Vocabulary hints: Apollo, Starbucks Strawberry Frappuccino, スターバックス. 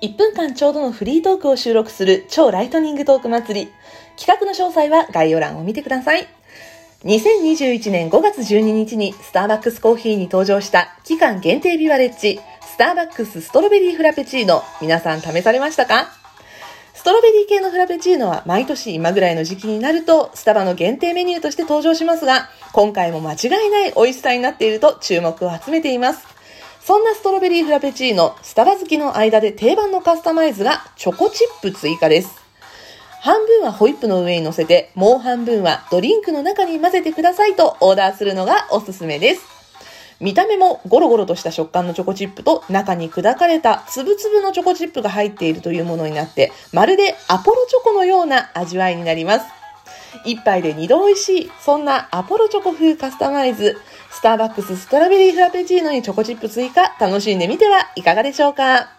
1分間ちょうどのフリートークを収録する超ライトニングトーク祭り。企画の詳細は概要欄を見てください。2021年5月12日にスターバックスコーヒーに登場した期間限定ビバレッジ、スターバックスストロベリーフラペチーノ、皆さん試されましたか？ストロベリー系のフラペチーノは毎年今ぐらいの時期になるとスタバの限定メニューとして登場しますが、今回も間違いない美味しさになっていると注目を集めています。そんなストロベリーフラペチーノ、スタバ好きの間で定番のカスタマイズがチョコチップ追加です。半分はホイップの上に乗せて、もう半分はドリンクの中に混ぜてくださいとオーダーするのがおすすめです。見た目もゴロゴロとした食感のチョコチップと、中に砕かれた粒々のチョコチップが入っているというものになって、まるでアポロチョコのような味わいになります。一杯で2度美味しい、そんなアポロチョコ風カスタマイズ、スターバックスストロベリーフラペチーノにチョコチップ追加、楽しんでみてはいかがでしょうか。